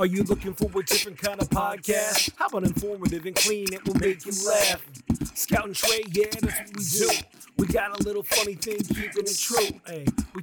Are you looking for a different kind of podcast? How about informative and clean? It will make you laugh. Scout and Trey, yeah, that's what we do. We got a little funny thing, keeping it true. Hey, we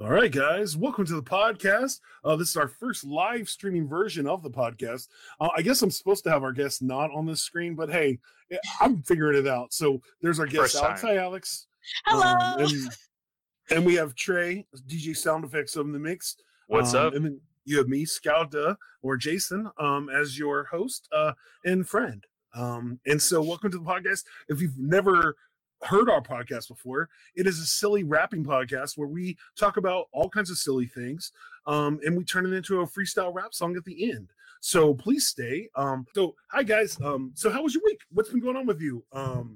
All right, guys, welcome to the podcast. This is our first live streaming version of the podcast. I guess I'm supposed to have our guest not on the screen, but hey, I'm figuring it out. So there's our guest, Alex. Hi, Alex. Hello. And we have Trey, DJ Sound Effects of the Mix. What's up? And then you have me, Scout or Jason, as your host and friend. And so welcome to the podcast. If you've never heard our podcast before, it is a silly rapping podcast where we talk about all kinds of silly things, and we turn it into a freestyle rap song at the end. So please stay. So hi guys. So how was your week? What's been going on with you? So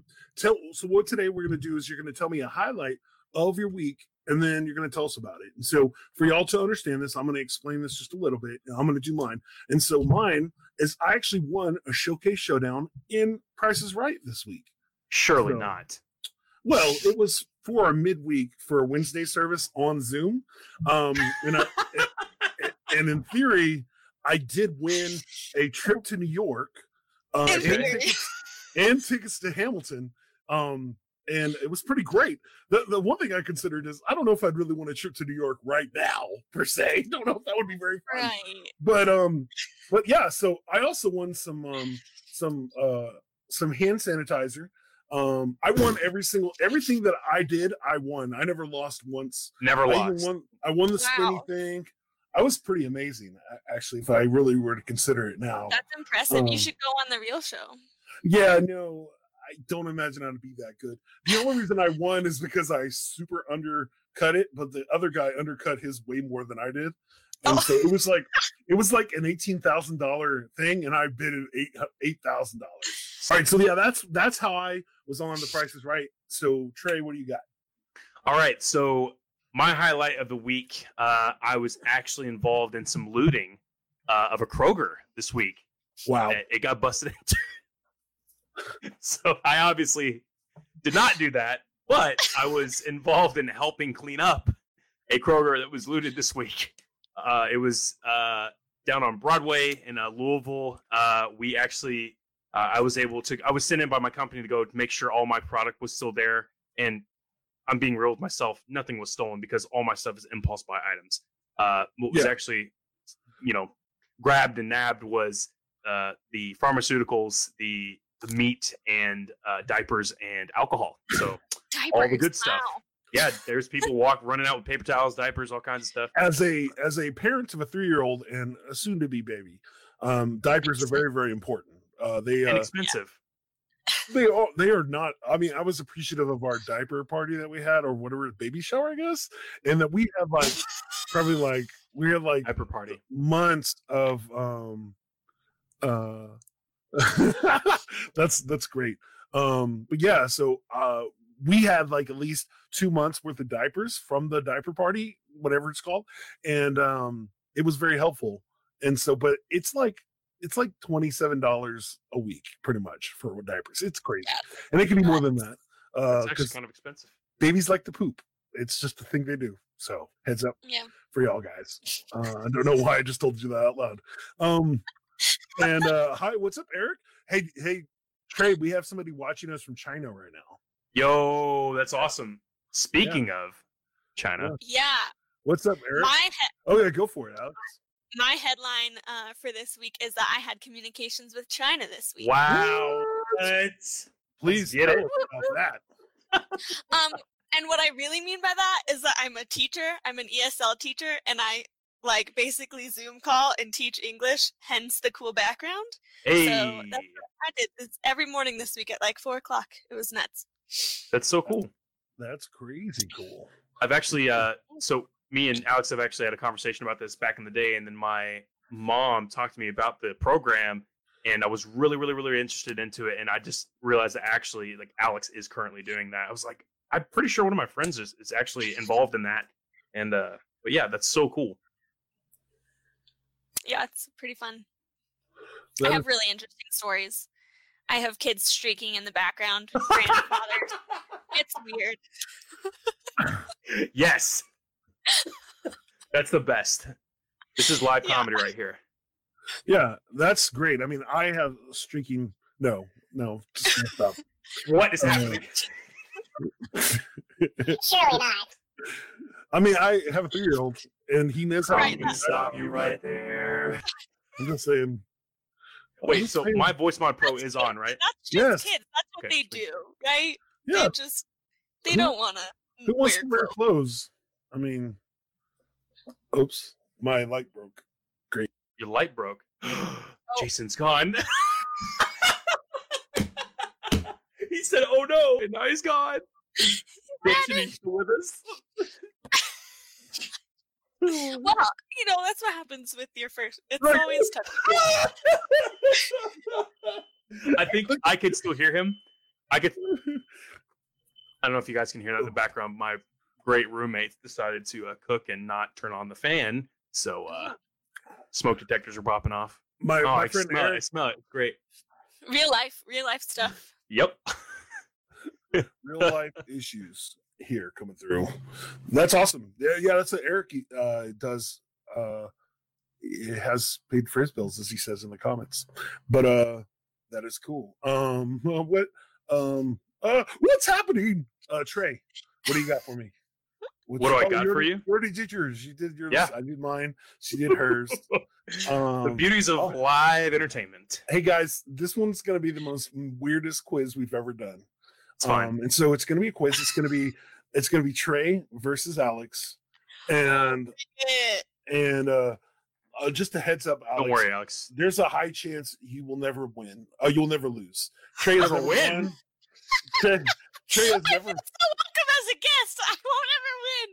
what today we're going to do is you're going to tell me a highlight of your week, and then you're going to tell us about it. And so for y'all to understand this, I'm going to explain this just a little bit. I'm going to do mine. And so mine is I actually won a showcase showdown in Price is Right this week. Surely so, not. Well, it was for our midweek for a Wednesday service on Zoom. And in theory, I did win a trip to New York and tickets to Hamilton. And it was pretty great. The one thing I considered is I don't know if I'd really want a trip to New York right now, per se. Don't know if that would be very fun. Right. But yeah, so I also won some hand sanitizer. I won everything that I did. I won. I never lost once. I won the spinny thing. I was pretty amazing, actually, if I really were to consider it now. That's impressive. You should go on the real show. Yeah, no, I don't imagine I'd be that good. The only reason I won is because I super undercut it, but the other guy undercut his way more than I did. And so it was like an $18,000 thing, and I bid at $8,000. All right, so yeah, that's how I was on The Price is Right. So Trey, what do you got? All right, so my highlight of the week, I was actually involved in some looting of a Kroger this week. Wow! It got busted into. So I obviously did not do that, but I was involved in helping clean up a Kroger that was looted this week. It was down on Broadway in Louisville. We actually, I was sent in by my company to go make sure all my product was still there. And I'm being real with myself. Nothing was stolen because all my stuff is impulse buy items. What was actually, grabbed and nabbed was the pharmaceuticals, the meat, and diapers and alcohol. So diapers, all the good stuff. Wow. Yeah, there's people running out with paper towels, diapers, all kinds of stuff. As a parent of a 3-year-old and a soon-to-be baby, diapers are very, very important. They and expensive. They are not. I mean, I was appreciative of our diaper party that we had, or whatever, baby shower, I guess, and that we had probably diaper party months of that's great. But yeah, so. We had at least 2 months worth of diapers from the diaper party, whatever it's called. And it was very helpful. And so, but it's like $27 a week, pretty much, for diapers. It's crazy. And it can be more than that. It's actually kind of expensive. Babies like to poop. It's just the thing they do. So heads up for y'all guys. I don't know why I just told you that out loud. Hi, what's up, Eric? Hey, Trey, we have somebody watching us from China right now. Yo, that's awesome. Speaking of China. Yeah. What's up, Eric? Go for it, Alex. My headline for this week is that I had communications with China this week. Wow. Please get it about that. And what I really mean by that is that I'm a teacher. I'm an ESL teacher, and I basically Zoom call and teach English, hence the cool background. Hey. So that's what I did every morning this week at 4:00. It was nuts. That's so cool. That's crazy cool. I've actually, so me and Alex have actually had a conversation about this back in the day, and then my mom talked to me about the program, and I was really interested into it. And I just realized that actually, like, Alex is currently doing that. I was like, I'm pretty sure one of my friends is actually involved in that. And but yeah, that's so cool. Yeah, it's pretty fun. I have really interesting stories. I have kids streaking in the background. Grandfathers. It's weird. Yes. That's the best. This is live comedy right here. Yeah, that's great. I mean, I have streaking. No. Stop. What is happening? Surely not. I mean, I have a 3-year-old, and he knows how to stop you right there. I'm just saying. Wait, so my Voice Mod Pro is on, right? That's just kids. That's what they do, right? Yeah. They don't want to. Who wants to wear clothes? I mean, oops, my light broke. Great. Your light broke. Jason's gone. He said, "Oh no!" and now he's gone. Jason's still with us. Well, you know, that's what happens with your first. It's always tough. I think I could still hear him. I don't know if you guys can hear that in the background. My great roommate decided to cook and not turn on the fan, so smoke detectors are popping off. My friend smell Eric, I smell it. Great. Real life stuff. Yep. Real life issues here coming through. That's awesome. Yeah, that's what Eric does. It has paid for his bills, as he says in the comments. But that is cool. What's happening? Trey, what do you got for me? What do I got for you? Where did you do yours? You did yours. Yeah. I did mine. She did hers. The beauties of live entertainment. Hey guys, this one's going to be the most weirdest quiz we've ever done. It's fine. And so it's going to be a quiz. It's going to be Trey versus Alex. And just a heads up, Alex. Don't worry, Alex. There's a high chance you will never win. You'll never lose. Trey will never win. Trey has never. Welcome as a guest. I won't ever win.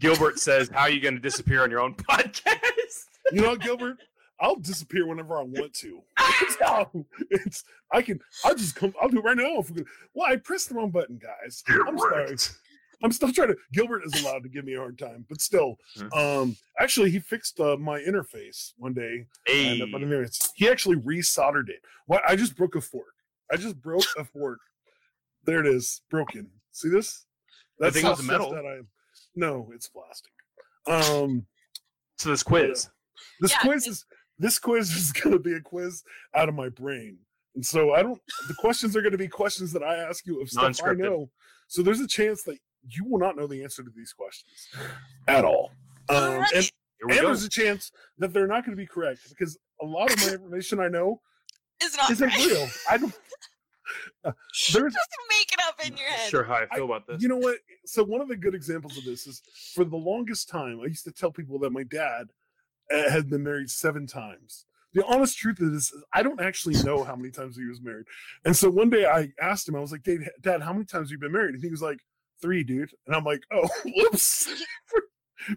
Gilbert says, "How are you going to disappear on your own podcast?" You know, Gilbert, I'll disappear whenever I want to. I'll just come. I'll do it right now. Well, I pressed the wrong button, guys. Gilbert. I'm sorry. I'm still trying to. Gilbert is allowed to give me a hard time, but still. Actually, he fixed my interface one day. Hey. He actually re-soldered it. What? I just broke a fork. There it is, broken. See this? That's the metal. No, it's plastic. So this quiz. This quiz is going to be a quiz out of my brain, and so the questions are going to be questions that I ask you of stuff I know. So there's a chance that you will not know the answer to these questions at all, and there's a chance that they're not going to be correct because a lot of my information I know isn't real. I don't. Just make it up in your head. Sure, how I feel about this. You know what? So one of the good examples of this is for the longest time I used to tell people that my dad had been married 7 times. The honest truth is I don't actually know how many times he was married. And so one day I asked him, I was like, "Dad, how many times have you been married?" And he was like, 3, dude. And I'm like, "Oh, whoops."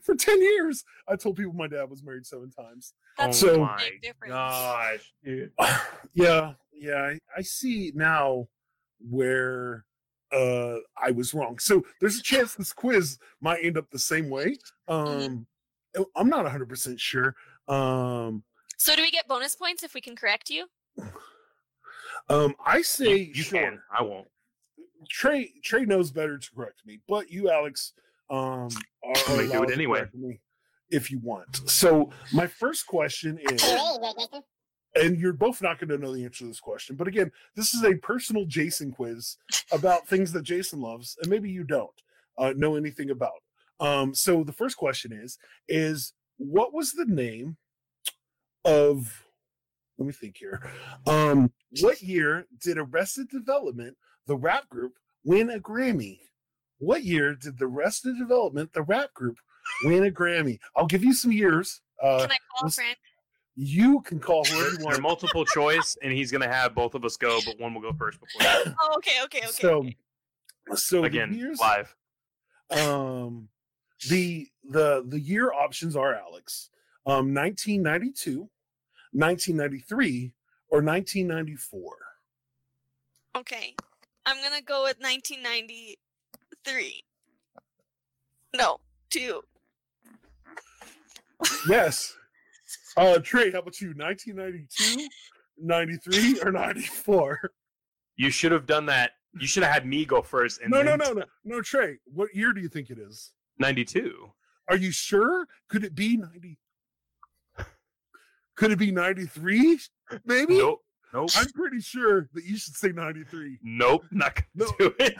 For 10 years, I told people my dad was married 7 times. That's a big difference. Gosh, dude. Yeah. I see now where I was wrong. So there's a chance this quiz might end up the same way. I'm not 100% sure. So do we get bonus points if we can correct you? I say you sure. Can. I won't. Trey knows better to correct me, but you, Alex... I'll do it anyway if you want. So my first question is, and you're both not going to know the answer to this question, but again, this is a personal Jason quiz about things that Jason loves and maybe you don't know anything about. So the first question is what was the name of, let me think here, what year did Arrested Development, the rap group, win a Grammy? What year did the rest of the development, the rap group, win a Grammy? I'll give you some years. Can I call Frank? You can call whoever you want. Multiple choice, and he's going to have both of us go, but one will go first before that. Oh, okay. So again, years, live. The year options are, Alex, 1992, 1993, or 1994? Okay, I'm going to go with 1993. No, 2. Yes. Trey, how about you? 1992, 93, or 94? You should have done that. You should have had me go first. And no, Trey, what year do you think it is? 92. Are you sure? Could it be 90? Could it be 93? Maybe? Nope. I'm pretty sure that you should say 93. Nope, not gonna do it.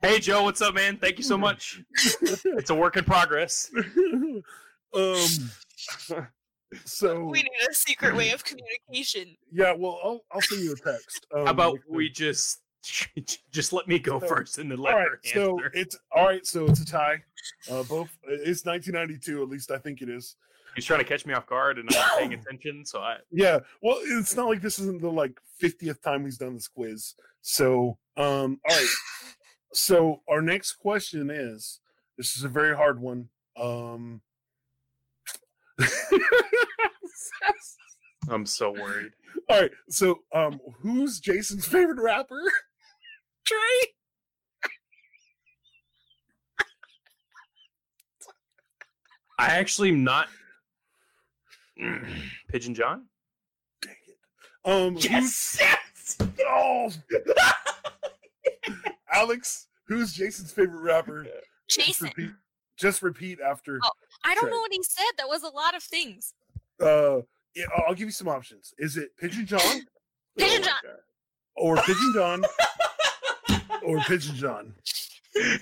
Hey, Joe, what's up, man? Thank you so much. It's a work in progress. So we need a secret way of communication. Yeah, well, I'll send you a text. How about we just let me go first in the letter? All right, so it's a tie. Both it's 1992, at least I think it is. He's trying to catch me off guard and I'm not paying attention, so yeah. Well, it's not like this isn't the 50th time he's done this quiz. So all right. So our next question is, this is a very hard one. I'm so worried. All right, so who's Jason's favorite rapper? Trey. I actually am not. Pigeon John. Dang it. Yes. Oh. Alex, who's Jason's favorite rapper? Jason. Just repeat after. Oh, I don't know what he said. That was a lot of things. I'll give you some options. Is it Pigeon John? Pigeon John. Or Pigeon John. Or Pigeon John.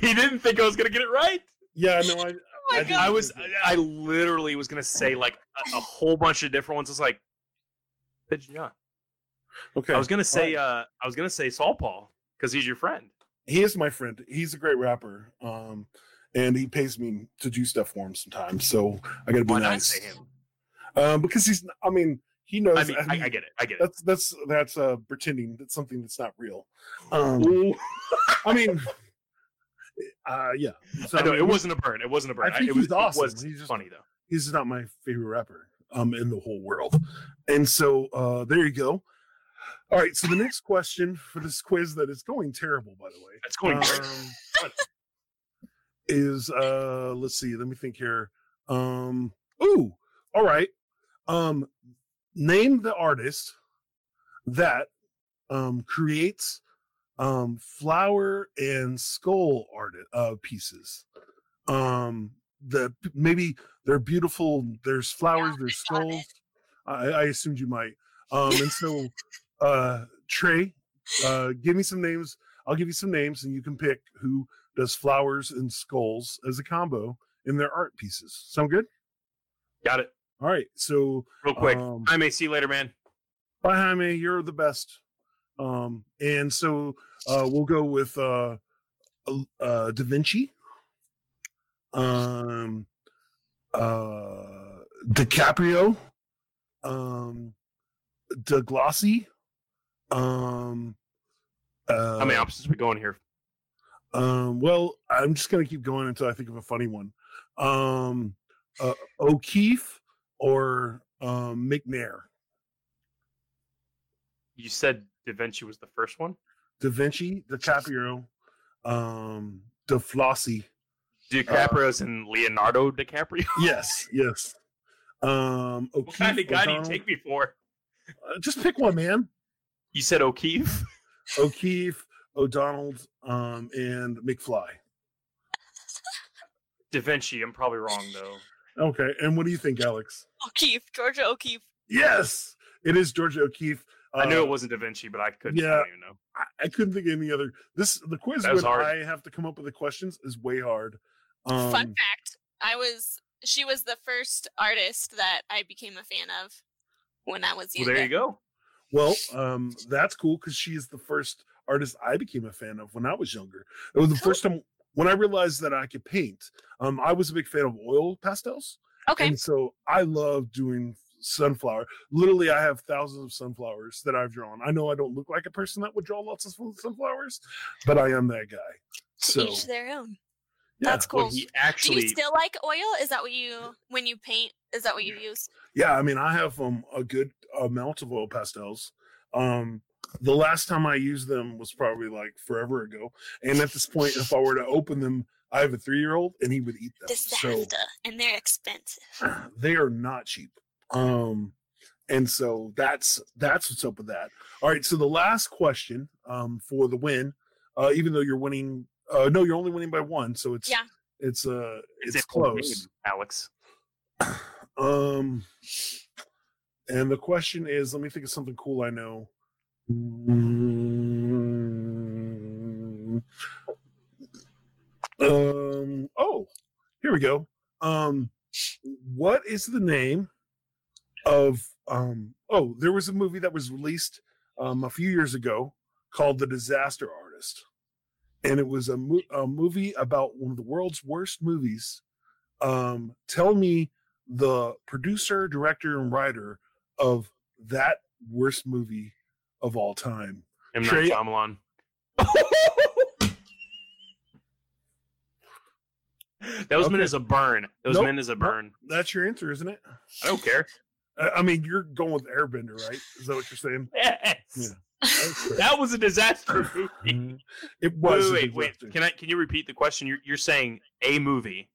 He didn't think I was going to get it right. Yeah, no, I literally was going to say a whole bunch of different ones. It's like Pigeon John. Okay. I was going to say Saul Paul because he's your friend. He is my friend. He's a great rapper. And he pays me to do stuff for him sometimes. So I got to be nice. Why not say him? Because he's, he knows. I get it. That's pretending that's something that's not real. Yeah. So, it wasn't a burn. It wasn't a burn. I think it was awesome. He's just funny though. He's just not my favorite rapper in the whole world. And so there you go. All right. So the next question for this quiz that is going terrible, by the way. That's going terrible. Is let's see. Let me think here. Ooh. All right. Name the artist that creates flower and skull art pieces. Maybe they're beautiful. There's flowers. There's skulls. I assumed you might. And so, Trey, give me some names. I'll give you some names, and you can pick who does flowers and skulls as a combo in their art pieces. Sound good? Got it. All right, so real quick, Jaime, see you later, man. Bye, Jaime. You're the best. And so we'll go with Da Vinci, DiCaprio, DeGlossi. How many options are we going here? Well, I'm just gonna keep going until I think of a funny one. O'Keefe. Or McNair. You said Da Vinci was the first one? Da Vinci, DiCaprio, DeFlossi. DiCaprio's and Leonardo DiCaprio? Yes. O'Keefe, what kind of guy do you take me for? Just pick one, man. You said O'Keefe? O'Keefe, O'Donnell, and McFly. Da Vinci, I'm probably wrong, though. Okay, and what do you think, Alex? O'Keefe, Georgia O'Keefe. Yes, it is Georgia O'Keefe. I knew it wasn't Da Vinci, but I couldn't. Yeah, even know. I couldn't think of any other. The quiz that was hard. I have to come up with the questions is way hard. Fun fact: she was the first artist that I became a fan of when I was younger. Well, there you go. Well, that's cool because she is the first artist I became a fan of when I was younger. It was the first time. When I realized that I could paint, I was a big fan of oil pastels. Okay. And so I love doing sunflower. Literally, I have thousands of sunflowers that I've drawn. I know I don't look like a person that would draw lots of sunflowers, but I am that guy. So, each their own. That's cool. Well, he actually, do you still like oil? Is that what you, when you paint, is that what you use? Yeah. I mean, I have a good amount of oil pastels. The last time I used them was probably like forever ago. And at this point, if I were to open them, I have a 3-year-old and he would eat them. Disaster. So, and they're expensive. They are not cheap. And so that's what's up with that. All right. So the last question for the win, even though you're winning, no, you're only winning by one. So it's close, Alex. And the question is, let me think of something cool I know. Oh, here we go. What is the name of there was a movie that was released a few years ago called The Disaster Artist, and it was a movie about one of the world's worst movies. Tell me the producer, director, and writer of that worst movie of all time. M. Night Shyamalan. That was meant as a burn. That's your answer, isn't it? I don't care. I mean, you're going with Airbender, right? Is that what you're saying? Yes. Yeah. That was a disaster movie. It was. Wait. Can you repeat the question? You're saying a movie.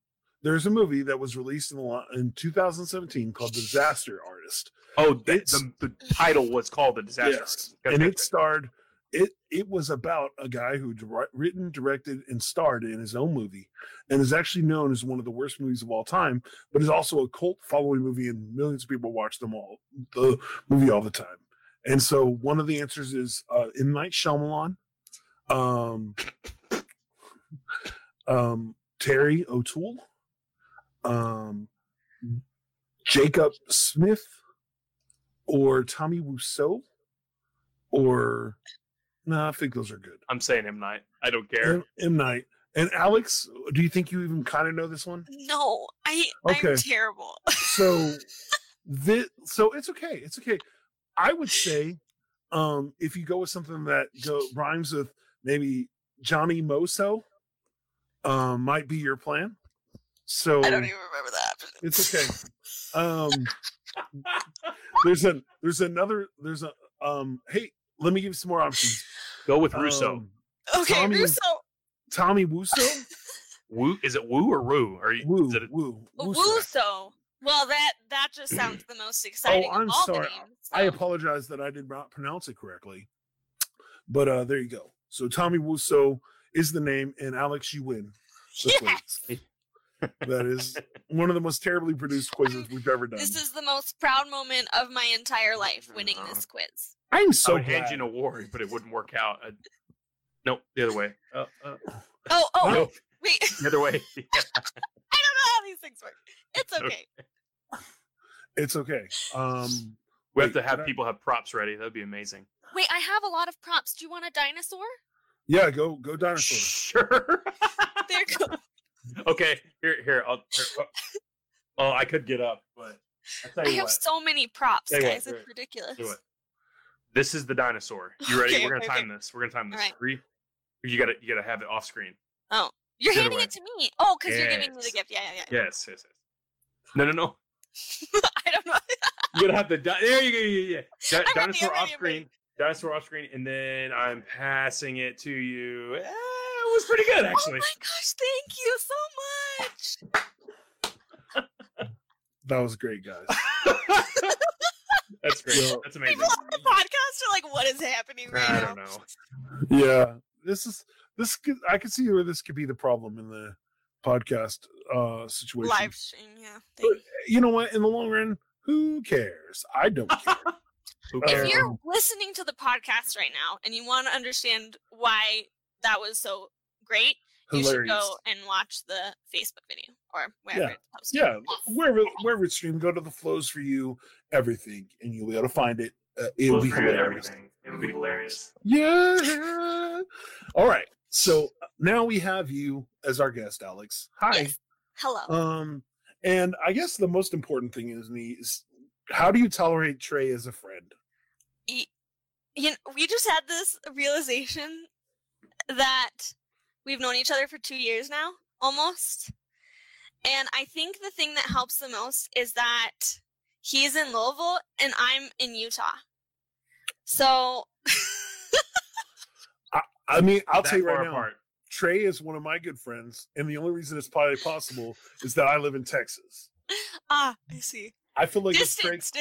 There's a movie that was released in 2017 called The Disaster Artist. Oh, the title was called The Disaster Artist. And it starred. It was about a guy who written, directed, and starred in his own movie, and is actually known as one of the worst movies of all time, but is also a cult following movie, and millions of people watch the movie all the time. And so one of the answers is M. Night Shyamalan, Terry O'Toole, Jacob Smith, or Tommy Wiseau, or... No, I think those are good. I'm saying M. Night. I don't care. M. Night. And Alex, do you think you even kind of know this one? No, I'm terrible. So so it's okay. It's okay. I would say if you go with something that rhymes with maybe Johnny Moso, might be your plan. So I don't even remember that. It's okay. Hey, let me give you some more options. Go with Russo. Okay, Russo. Tommy Wiseau. Woo? Is it Woo or Roo? Woo. Is it Woo? Wiseau. Well, that just sounds the most exciting. Oh, I'm sorry. I apologize that I did not pronounce it correctly. But there you go. So Tommy Wiseau is the name, and Alex, you win. Yes. That is one of the most terribly produced quizzes we've ever done. This is the most proud moment of my entire life, winning this quiz. I'm so glad. I would hand you an award, but it wouldn't work out. Nope, the other way. No. Wait. The other way. Yeah. I don't know how these things work. It's okay. It's okay. We have to have people have props ready. That would be amazing. Wait, I have a lot of props. Do you want a dinosaur? Yeah, go dinosaur. Sure. There goes. Okay, here. I could get up, but I have so many props, guys. It's ridiculous. Do it. This is the dinosaur. You ready? Okay, We're gonna time this. Right. 3. You gotta have it off screen. Oh, you're handing it to me. Oh, because you're giving me the gift. Yeah. Yes. No. I don't know. You're gonna have the there you go. Yeah. Dinosaur off screen. Dinosaur off screen, and then I'm passing it to you. It was pretty good, actually. Oh my gosh, thank you so much. That was great, guys. That's great. So, that's amazing. People on the podcast are like, what is happening right now? I don't know. Yeah. I can see where this could be the problem in the podcast situation. Live stream, yeah. But you know what? In the long run, who cares? I don't care. If you're listening to the podcast right now and you want to understand why that was so great, hilarious. You should go and watch the Facebook video or wherever it's posted. Yeah, wherever it's streamed, go to the Flows for You everything, and you'll be able to find it. It'll be hilarious. It'll be hilarious. Yeah. All right. So now we have you as our guest, Alex. Hi. Yes. Hello. And I guess the most important thing is how do you tolerate Trey as a friend? We just had this realization that we've known each other for 2 years now, almost. And I think the thing that helps the most is that he's in Louisville and I'm in Utah. So I mean, I'll tell you right now, Trey is one of my good friends, and the only reason it's probably possible is that I live in Texas. Ah, I see. I feel like distance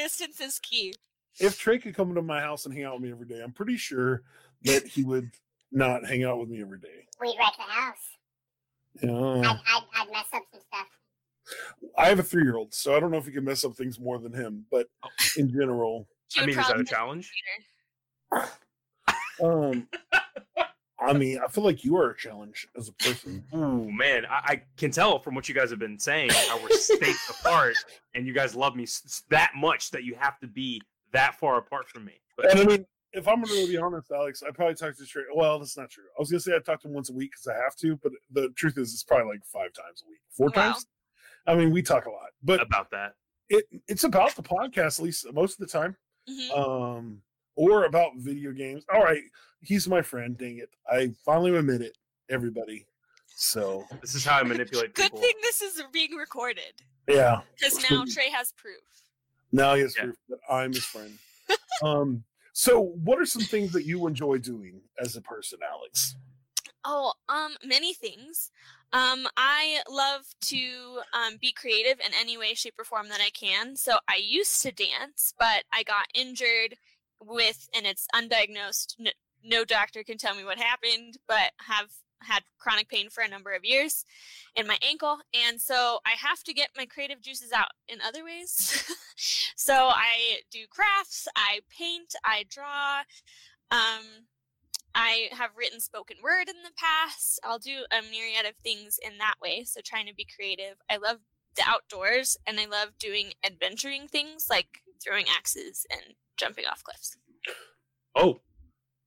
is key. If Trey could come to my house and hang out with me every day, I'm pretty sure that he would not hang out with me every day. We'd wreck the house. Yeah. I'd mess up some stuff. I have a 3-year-old, so I don't know if you can mess up things more than him, but in general. I mean, is that a challenge? I mean, I feel like you are a challenge as a person. Ooh, man. I can tell from what you guys have been saying how we're staked apart, and you guys love me that much that you have to be that far apart from me. But, and I mean, if I'm going to be honest, Alex, I probably talk to Trey. Well, that's not true. I was going to say I talk to him once a week because I have to, but the truth is it's probably like 5 times a week. 4 times? I mean, we talk a lot. But about that. It's about the podcast, at least most of the time. Mm-hmm. Or about video games. All right, he's my friend. Dang it. I finally admit it, everybody. So this is how I manipulate people. Good thing this is being recorded. Yeah. Because now Trey has proof. Now he has proof that I'm his friend. So what are some things that you enjoy doing as a person, Alex? Oh, many things. I love to be creative in any way, shape, or form that I can. So I used to dance, but I got injured and it's undiagnosed. No doctor can tell me what happened, but have had chronic pain for a number of years in my ankle. And so I have to get my creative juices out in other ways. So I do crafts, I paint, I draw. I have written spoken word in the past. I'll do a myriad of things in that way. So trying to be creative. I love the outdoors and I love doing adventuring things like throwing axes and jumping off cliffs. Oh,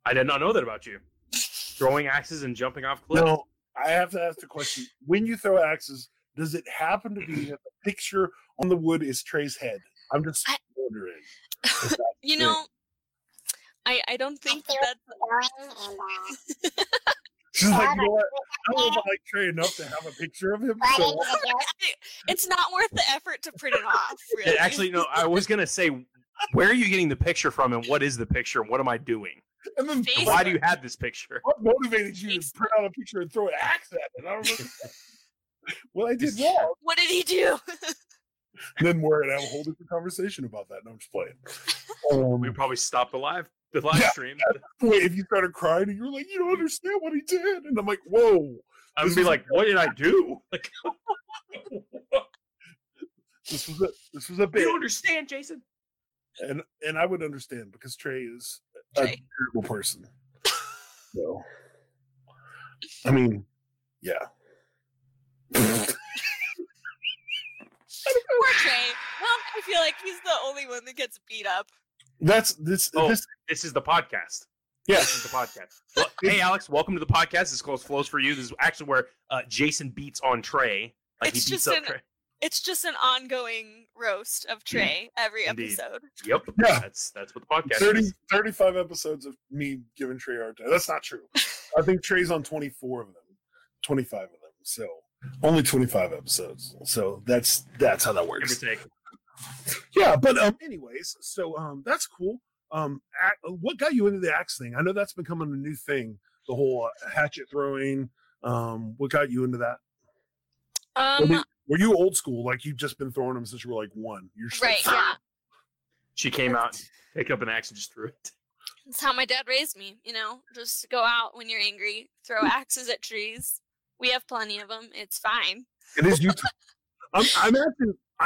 I did not know that about you. Throwing axes and jumping off cliffs. No, I have to ask the question. When you throw axes, does it happen to be that the picture on the wood is Trey's head? I'm just wondering. You know, I don't think that's... She's like, you know what? I don't know if I like Trey enough to have a picture of him. So. It's not worth the effort to print it off, really. It actually, no, I was going to say, where are you getting the picture from, and what is the picture, and what am I doing? And then why do you have this picture? What motivated you to print out a picture and throw an axe at it? I don't remember. Well, I did wrong. What did he do? Then we're going to have a whole different conversation about that. No, I'm just playing. We probably stopped the live stream. Wait, if you started crying and you were like, you don't understand what he did. And I'm like, whoa. I would be like, what did I do? Like, This was a bit. You don't understand, Jason. And I would understand because Trey is a terrible person. So, I mean, yeah. Poor Trey. Well, I feel like he's the only one that gets beat up. This is the podcast. Yeah, this is the podcast. Well, hey, Alex, welcome to the podcast. This is called Flows for You. This is actually where Jason beats on Trey. Trey. It's just an ongoing roast of Trey every episode. Yep. Yeah. That's what the podcast is. 35 episodes of me giving Trey our time. That's not true. I think Trey's on 24 of them, 25 of them. So only 25 episodes. So that's how that works. Yeah, but anyways, so that's cool. What got you into the axe thing? I know that's becoming a new thing, the whole hatchet throwing. What got you into that? Were you old school? Like, you've just been throwing them since you were like 1. You're just right, like, yeah. She came out, picked up an axe, and just threw it. That's how my dad raised me, you know? Just go out when you're angry, throw axes at trees. We have plenty of them. It's fine. It is Utah. I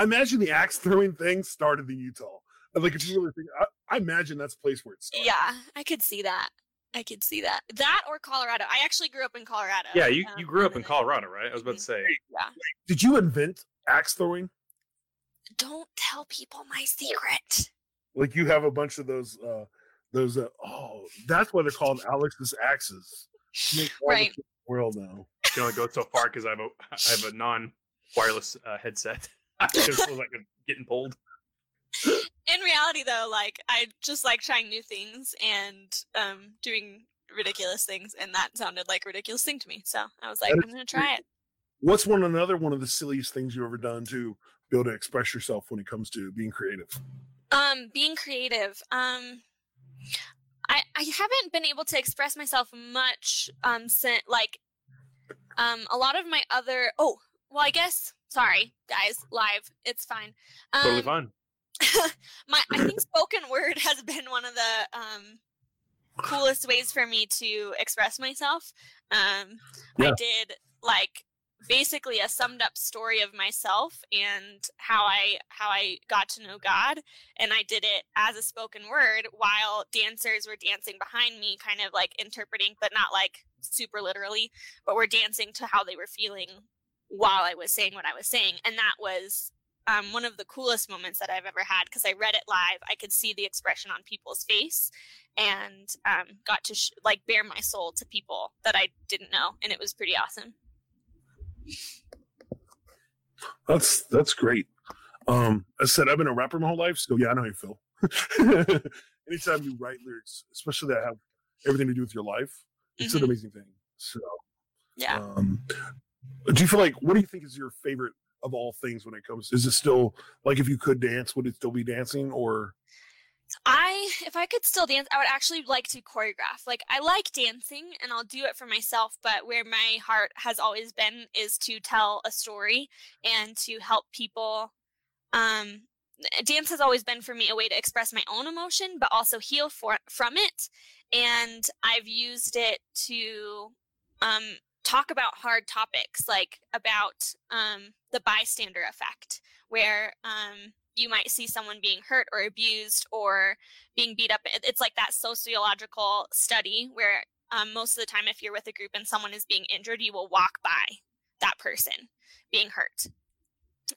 imagine the axe throwing thing started in Utah. Like, if you really think, I imagine that's a place where it started. Yeah, I could see that. That or Colorado. I actually grew up in Colorado. Yeah, you grew up in Colorado, right? I was about to say. Yeah. Did you invent axe throwing? Don't tell people my secret. Like, you have a bunch of those. That's why they're called Alex's axes. Right. The world now. You can only go so far because I have a non-wireless headset. I just feel like I'm getting pulled. In reality, though, like, I just like trying new things and doing ridiculous things, and that sounded like a ridiculous thing to me. So I was like, I'm going to try it. What's one of the silliest things you've ever done to be able to express yourself when it comes to being creative? I haven't been able to express myself much since, like, a lot of my other, sorry, guys, live, it's fine. Totally fine. I think spoken word has been one of the coolest ways for me to express myself. I did, like, basically a summed up story of myself and how I got to know God, and I did it as a spoken word while dancers were dancing behind me, kind of like interpreting, but not like super literally, but we're dancing to how they were feeling while I was saying what I was saying. And that was one of the coolest moments that I've ever had, because I read it live. I could see the expression on people's face, and got to bare my soul to people that I didn't know, and it was pretty awesome. That's great. I said, I've been a rapper my whole life, so yeah, I know how you feel. Anytime you write lyrics, especially that have everything to do with your life, it's an amazing thing. So yeah. Do you feel like, what do you think is your favorite of all things when it comes? Is it still, like, if you could dance, would it still be dancing? Or if I could still dance, I would actually like to choreograph. Like, I like dancing and I'll do it for myself, but where my heart has always been is to tell a story and to help people. Dance has always been for me a way to express my own emotion, but also heal from it. And I've used it to talk about hard topics, like about the bystander effect, where you might see someone being hurt or abused or being beat up. It's like that sociological study where most of the time, if you're with a group and someone is being injured, you will walk by that person being hurt.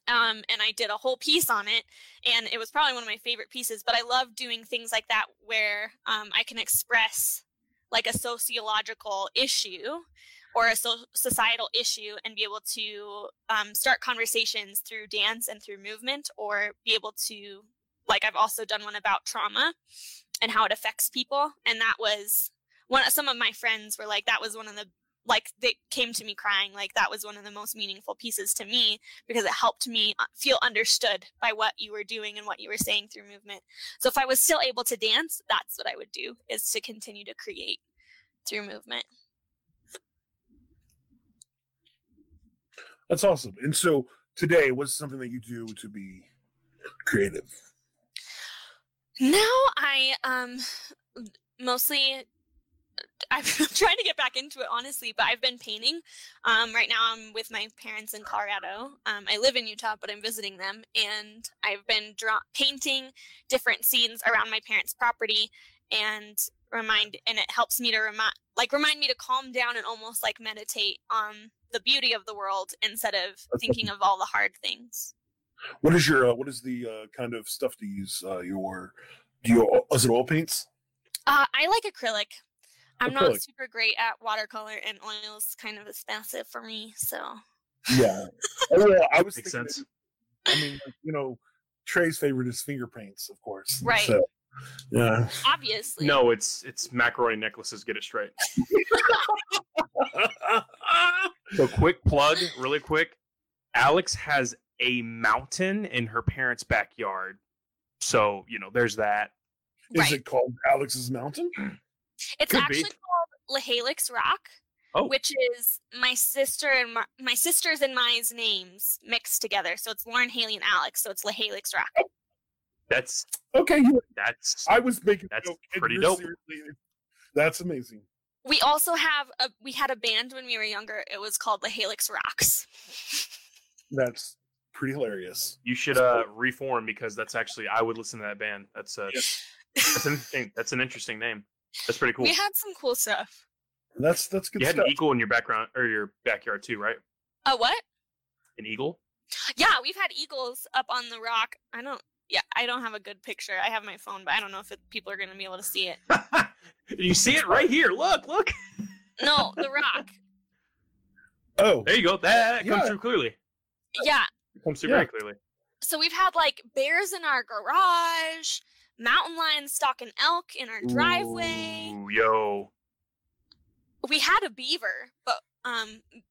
And I did a whole piece on it, and it was probably one of my favorite pieces, but I love doing things like that where I can express like a sociological issue or a societal issue and be able to start conversations through dance and through movement, or be able to, like, I've also done one about trauma and how it affects people. And that was some of my friends were like, that was one of the, like, they came to me crying, like, that was one of the most meaningful pieces to me because it helped me feel understood by what you were doing and what you were saying through movement. So if I was still able to dance, that's what I would do, is to continue to create through movement. That's awesome. And so today, what's something that you do to be creative? Now I mostly, I'm trying to get back into it, honestly, but I've been painting. Right now I'm with my parents in Colorado. I live in Utah, but I'm visiting them. And I've been painting different scenes around my parents' property, and it helps me to remind me to calm down and almost like meditate on the beauty of the world instead of thinking of all the hard things. What is your kind of stuff to use? Is it oil paints? I like acrylic. I'm not super great at watercolor, and oil's kind of expensive for me, so. Yeah. I was thinking sense. Trey's favorite is finger paints, of course. Right. So, yeah. Obviously. No, it's macaroni necklaces. Get it straight. So quick plug, really quick. Alex has a mountain in her parents' backyard. So, there's that. Right. Is it called Alex's Mountain? It's called Lahalix Rock, which is my sister and my sister's and mine's names mixed together. So it's Lauren, Haley, and Alex. So it's Lahalix Rock. Oh. That's okay. I was making that's joke, pretty dope. That's amazing. We also had a band when we were younger. It was called Lahalix Rocks. That's pretty hilarious. You should reform, because that's actually, I would listen to that band. That's an interesting name. That's pretty cool. We had some cool stuff. That's good. You had an eagle in your background or your backyard too, right? A what? An eagle? Yeah, we've had eagles up on the rock. I don't have a good picture. I have my phone, but I don't know if people are going to be able to see it. You see it right here. Look. No, the rock. Oh, there you go. That comes through clearly. Yeah. It comes through very clearly. So we've had like bears in our garage, mountain lions stalking elk in our driveway. Ooh, yo. We had a beaver, but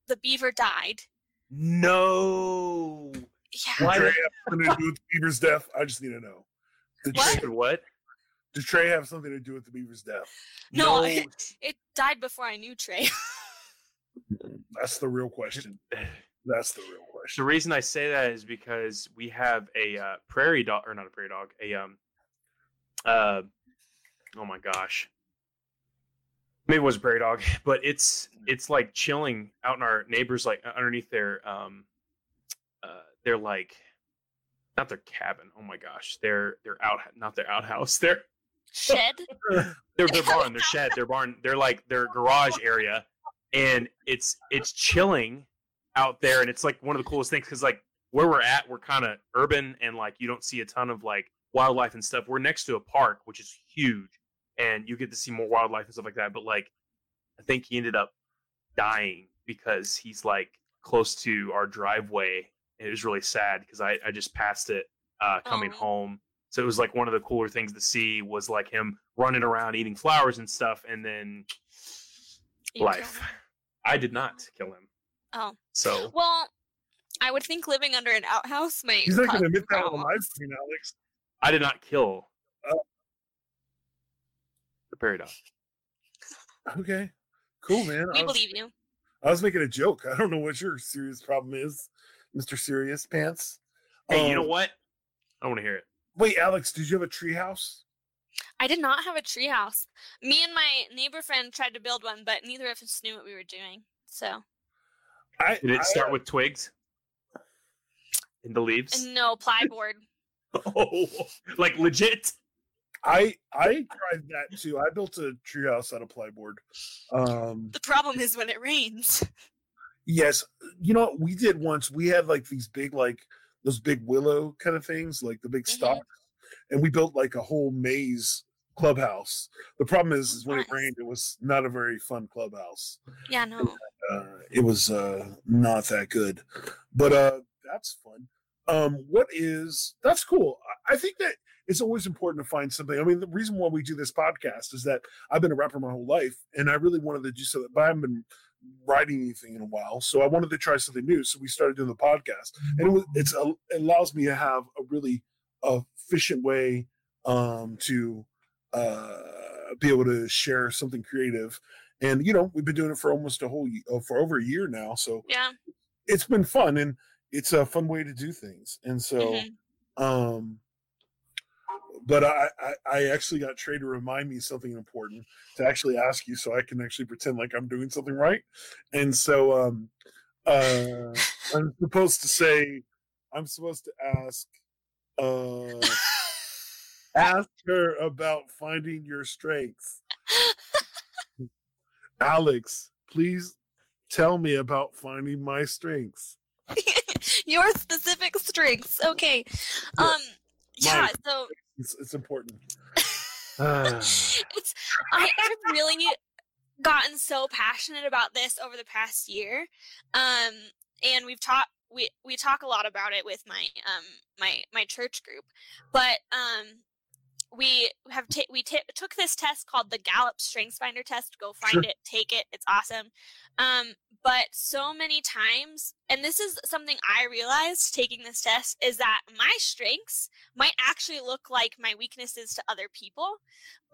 the beaver died. No. Yeah. Why did Trey have something to do with the beaver's death? I just need to know. What? Did Trey have something to do with the beaver's death? No, it died before I knew Trey. That's the real question. That's the real question. The reason I say that is because we have a prairie dog, or not a prairie dog, a oh my gosh, maybe it was a prairie dog, but it's like chilling out in our neighbors, like underneath their like, not their cabin. Oh my gosh, they're out, not their outhouse, their shed, their barn, their shed, their barn, they're like their garage area, and it's chilling out there, and it's like one of the coolest things because like where we're at, we're kind of urban, and like you don't see a ton of like wildlife and stuff. We're next to a park, which is huge, and you get to see more wildlife and stuff like that. But like, I think he ended up dying because he's like close to our driveway, and it was really sad because I just passed it coming home. So it was like one of the cooler things to see was like him running around eating flowers and stuff, and then life. I did not kill him. Oh, so well, I would think living under an outhouse might. He's not going to admit that on the live stream, Alex. I did not kill the prairie dog. Okay, cool, man. We believe you. I was making a joke. I don't know what your serious problem is, Mr. Serious Pants. Hey, you know what? I want to hear it. Wait, Alex, did you have a treehouse? I did not have a treehouse. Me and my neighbor friend tried to build one, but neither of us knew what we were doing. So, did it start with twigs and the leaves? No, plyboard. Oh, like legit. I tried that too. I built a treehouse out of plyboard. The problem is when it rains. Yes, you know what we did once. We had like these big, like those big willow kind of things, like the big stalks, and we built like a whole maze clubhouse. The problem is when it rained, it was not a very fun clubhouse. Yeah, no. It was not that good, but that's fun. That's cool. I think that it's always important to find something. I mean, the reason why we do this podcast is that I've been a rapper my whole life, and I really wanted to do something, but I haven't been writing anything in a while, so I wanted to try something new. So we started doing the podcast, and it allows me to have a really efficient way to be able to share something creative. And you know, we've been doing it for over a year now, so yeah, it's been fun, and it's a fun way to do things. And so but I actually got Trey to remind me something important to actually ask you, so I can actually pretend like I'm doing something right. And so I'm supposed to ask ask her about finding your strengths. Alex, please tell me about finding my strengths. Your specific strengths. Okay. So it's important. I've really gotten so passionate about this over the past year. And we talk a lot about it with my my church group. But we took this test called the Gallup StrengthsFinder test. Go find it, take it. It's awesome. But so many times, and this is something I realized taking this test, is that my strengths might actually look like my weaknesses to other people.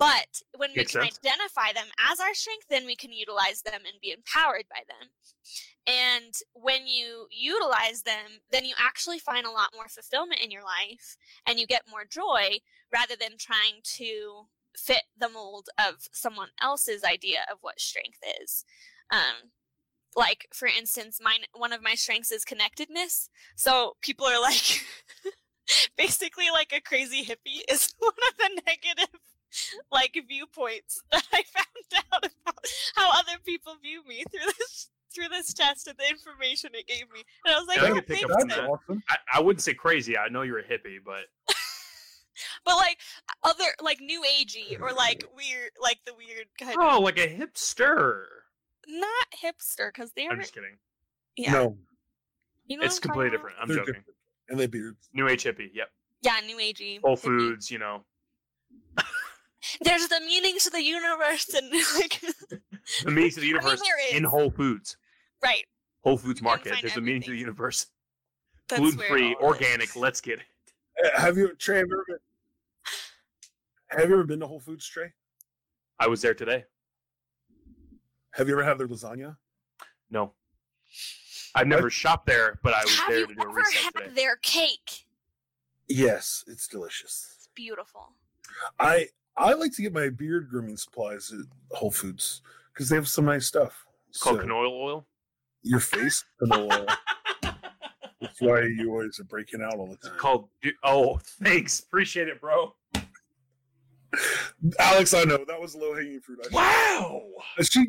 But when we can identify them as our strength, then we can utilize them and be empowered by them. And when you utilize them, then you actually find a lot more fulfillment in your life, and you get more joy rather than trying to fit the mold of someone else's idea of what strength is. Like, for instance, one of my strengths is connectedness. So people are like, basically like a crazy hippie is one of the negative, like, viewpoints that I found out about how other people view me through this test and the information it gave me. And I was like, awesome. I wouldn't say crazy. I know you're a hippie, but. But like other, like new agey or like weird, like the weird kind of. Oh, like a hipster. Not hipster, because they're. I'm just kidding. Yeah. No. You know it's completely different. I'm joking. Different. And they beards. New age hippie. Yep. Yeah, new agey. Whole Foods, you know. There's the meaning to the universe, and like. The meaning to the universe in Whole Foods. Right. Whole Foods market. There's a meaning to the universe. Gluten-free, organic. Let's get it. Have you ever been to Whole Foods, Trey? I was there today. Have you ever had their lasagna? No. I've never shopped there, but I was there to do a research today. Have you ever had their cake? Yes, it's delicious. It's beautiful. I like to get my beard grooming supplies at Whole Foods because they have some nice stuff. It's called canola oil? Your face? Canola oil. That's why you always are breaking out all the time. It's called... Oh, thanks. Appreciate it, bro. Alex, I know. That was low-hanging fruit. Wow!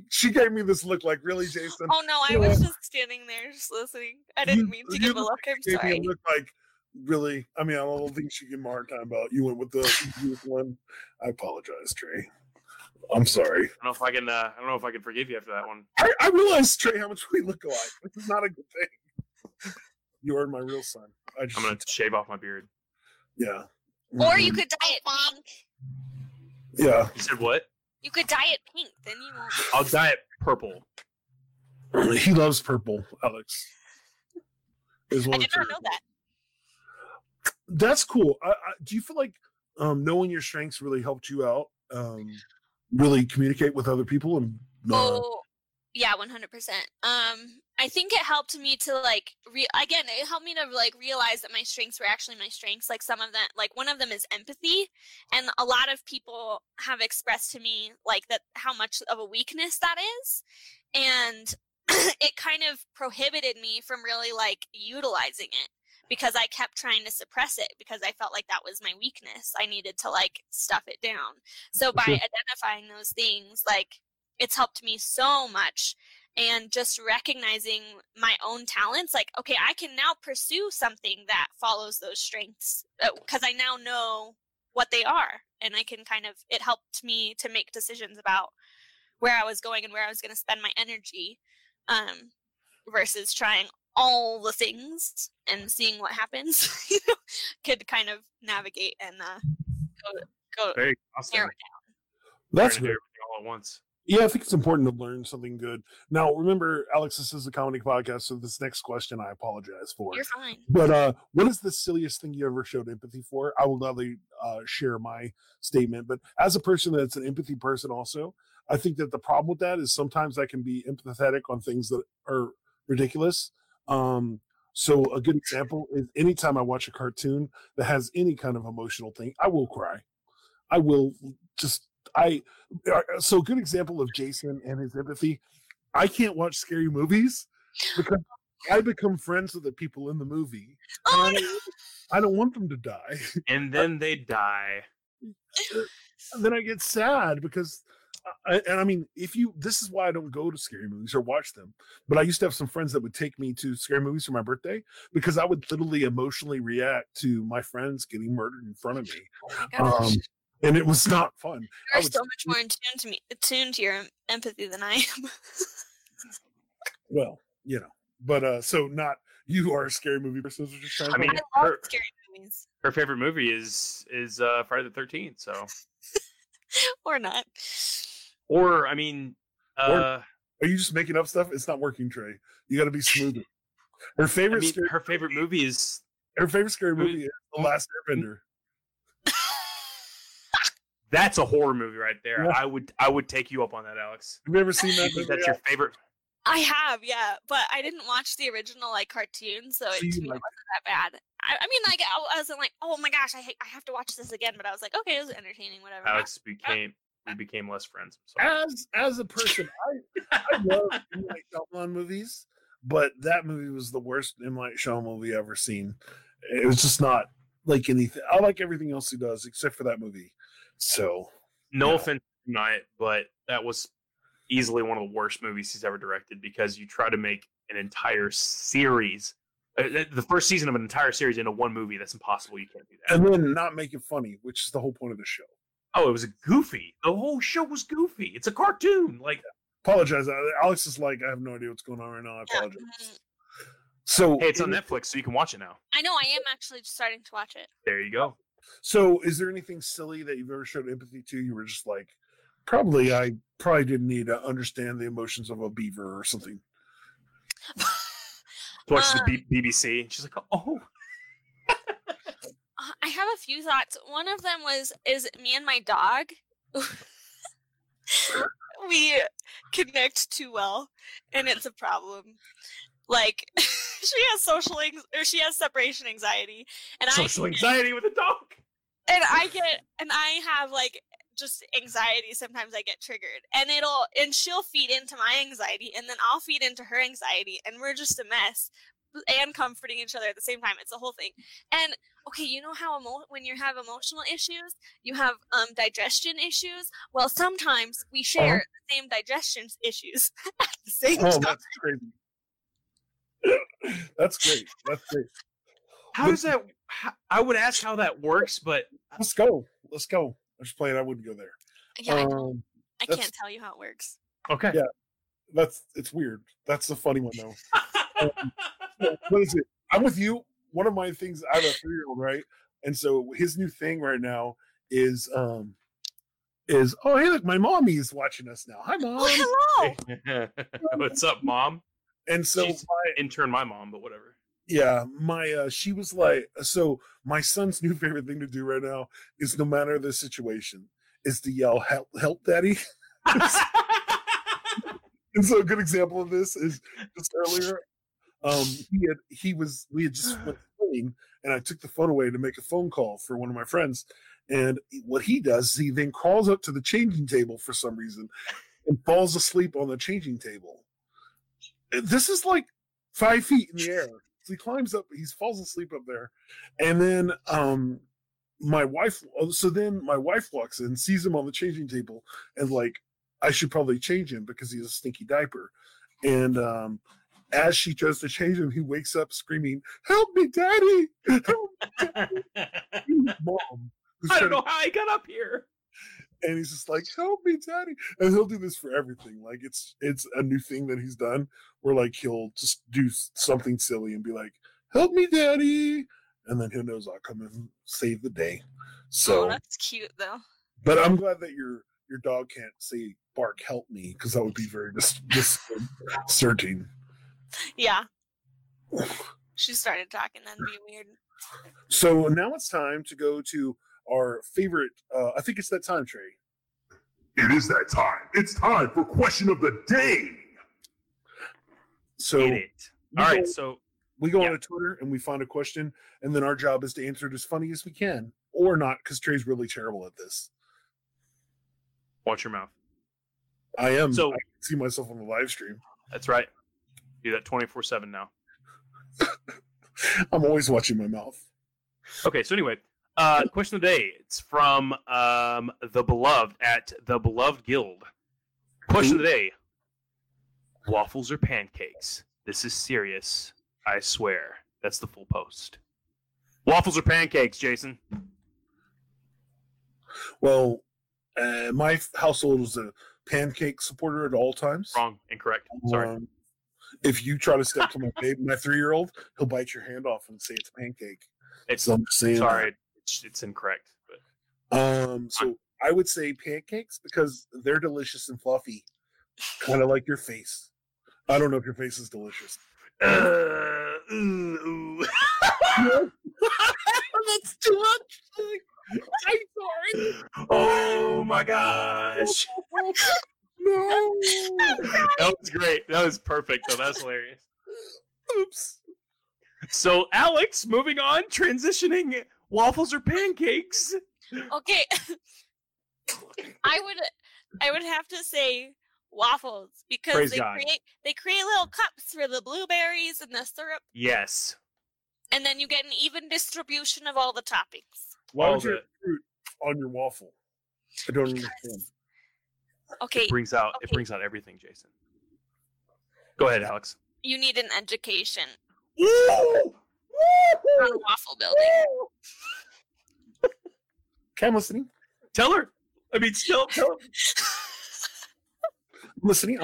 She gave me this look like, really, Jason? Oh, no. I was just standing there just listening. I didn't mean to give a look. I'm sorry. You look like, really? I mean, I don't think she gave me a hard time about you went with the one. I apologize, Trey. I'm sorry. I don't know if I can, forgive you after that one. I realized, Trey, how much we look alike. This is not a good thing. You are my real son. I'm going to shave off my beard. Yeah. Or you could dye it pink. Yeah. You said what? You could dye it pink. Then you won't. I'll dye it purple. He loves purple, Alex. I did not know that. That's cool. Do you feel like knowing your strengths really helped you out? Really communicate with other people and. Oh, yeah, 100%. I think it helped me to it helped me to realize that my strengths were actually my strengths. Like some of them, like one of them is empathy, and a lot of people have expressed to me that how much of a weakness that is, and it kind of prohibited me from really utilizing it because I kept trying to suppress it because I felt like that was my weakness. I needed to stuff it down. So by identifying those things, it's helped me so much. And just recognizing my own talents, I can now pursue something that follows those strengths because I now know what they are. And I can it helped me to make decisions about where I was going and where I was going to spend my energy versus trying all the things and seeing what happens. Could navigate and go narrow it down. That's weird. All at once. Yeah, I think it's important to learn something good. Now, remember, Alex, this is a comedy podcast, so this next question I apologize for. You're fine. But what is the silliest thing you ever showed empathy for? I will gladly share my statement. But as a person that's an empathy person also, I think that the problem with that is sometimes I can be empathetic on things that are ridiculous. So a good example is anytime I watch a cartoon that has any kind of emotional thing, I will cry. I will just... So a good example of Jason and his empathy, I can't watch scary movies because I become friends with the people in the movie. Oh, I don't want them to die. And then they die. And then I get sad because, this is why I don't go to scary movies or watch them. But I used to have some friends that would take me to scary movies for my birthday because I would literally emotionally react to my friends getting murdered in front of me. Oh my gosh. And it was not fun. You're so much more attuned to your empathy than I am. Well, but so not you are a scary movie person. I love scary movies. Her favorite movie is Friday the 13th. So, or not. Or are you just making up stuff? It's not working, Trey. You got to be smooth. Her favorite scary movie is The Last Airbender. That's a horror movie right there. Yeah. I would take you up on that, Alex. Have you ever seen that? That's your favorite. I have, yeah, but I didn't watch the original cartoon, so it wasn't that bad. I wasn't oh my gosh, I have to watch this again. But I was okay, it was entertaining, whatever. Alex became less friends. As a person, I love M. Night Shyamalan movies, but that movie was the worst M. Night Shyamalan movie I've ever seen. It was just not anything. I like everything else he does except for that movie. So, no offense to Night, but that was easily one of the worst movies he's ever directed because you try to make an entire series, the first season of an entire series into one movie. That's impossible. You can't do that. And then not make it funny, which is the whole point of the show. Oh, it was goofy. The whole show was goofy. It's a cartoon. Apologize. Alex is I have no idea what's going on right now. I apologize. Yeah. So, hey, it's on Netflix, so you can watch it now. I know. I am actually starting to watch it. There you go. So is there anything silly that you've ever showed empathy to? You were just I probably didn't need to understand the emotions of a beaver or something. watches the BBC. And she's like, oh. I have a few thoughts. One of them was, is me and my dog, we connect too well, and it's a problem. Like, she has separation anxiety, and anxiety with a dog. And I have like just anxiety. Sometimes I get triggered, and she'll feed into my anxiety, and then I'll feed into her anxiety, and we're just a mess. And comforting each other at the same time. It's a whole thing. And okay, you know how when you have emotional issues, you have digestion issues. Well, sometimes we share the same digestion issues at the same time. That's crazy. That's great. That's great. How does that? I would ask how that works, but let's go. I'm just playing. I wouldn't go there. Yeah, I can't tell you how it works. Okay. Yeah, it's weird. That's the funny one though. What is it? I'm with you. One of my things, I have a 3-year-old, right? And so his new thing right now is oh, hey, look, my mommy's watching us now. Hi, mom. Oh, hello. What's up, mom? And so she's my mom, but whatever. Yeah, she was like, so my son's new favorite thing to do right now is, no matter the situation, is to yell, help, daddy. And so a good example of this is just earlier. We had just went swimming, and I took the phone away to make a phone call for one of my friends. And what he does is he then crawls up to the changing table for some reason and falls asleep on the changing table. This is like 5 feet in the air. So he climbs up, he falls asleep up there. And then, my wife walks in, sees him on the changing table, and like, I should probably change him because he has a stinky diaper. And, as she tries to change him, he wakes up screaming, "Help me, Daddy! Help me, Daddy!" Mom, I don't know how I got up here. And he's just like, "Help me, Daddy!" And he'll do this for everything. Like it's a new thing that he's done, where like he'll just do something silly and be like, "Help me, Daddy!" And then he knows I'll come and save the day. So that's cute, though. But I'm glad that your dog can't say bark, "Help me," because that would be very disconcerting. Yeah. She started talking, that'd be weird. So now it's time to go to our favorite, I think it's that time, Trey. It is that time. It's time for question of the day. So we go on to Twitter and we find a question, and then our job is to answer it as funny as we can, or not, because Trey's really terrible at this. Watch your mouth. I am. So I can see myself on the live stream. That's right. Do that 24/7 now. I'm always watching my mouth. Okay, so anyway, question of the day. It's from the Beloved at the Beloved Guild. Question of the day: waffles or pancakes? This is serious. I swear. That's the full post. Waffles or pancakes, Jason? Well, my household was a pancake supporter at all times. Wrong. Incorrect. Sorry. If you try to step to my 3-year-old, he'll bite your hand off and say it's a pancake. It's incorrect. But. I would say pancakes because they're delicious and fluffy, kind of like your face. I don't know if your face is delicious. That's too much. I'm sorry. Oh my gosh. No. That was great. That was perfect, though. That was hilarious. Oops. So, Alex, moving on, transitioning, waffles or pancakes? Okay. I would have to say waffles because they create little cups for the blueberries and the syrup. Yes. And then you get an even distribution of all the toppings. Why would you have fruit on your waffle? I don't understand. Okay. It brings out everything, Jason. Go ahead, Alex. You need an education. Woo! On a waffle building. Okay, I'm listening. Tell her. I mean, still tell her. I'm listening.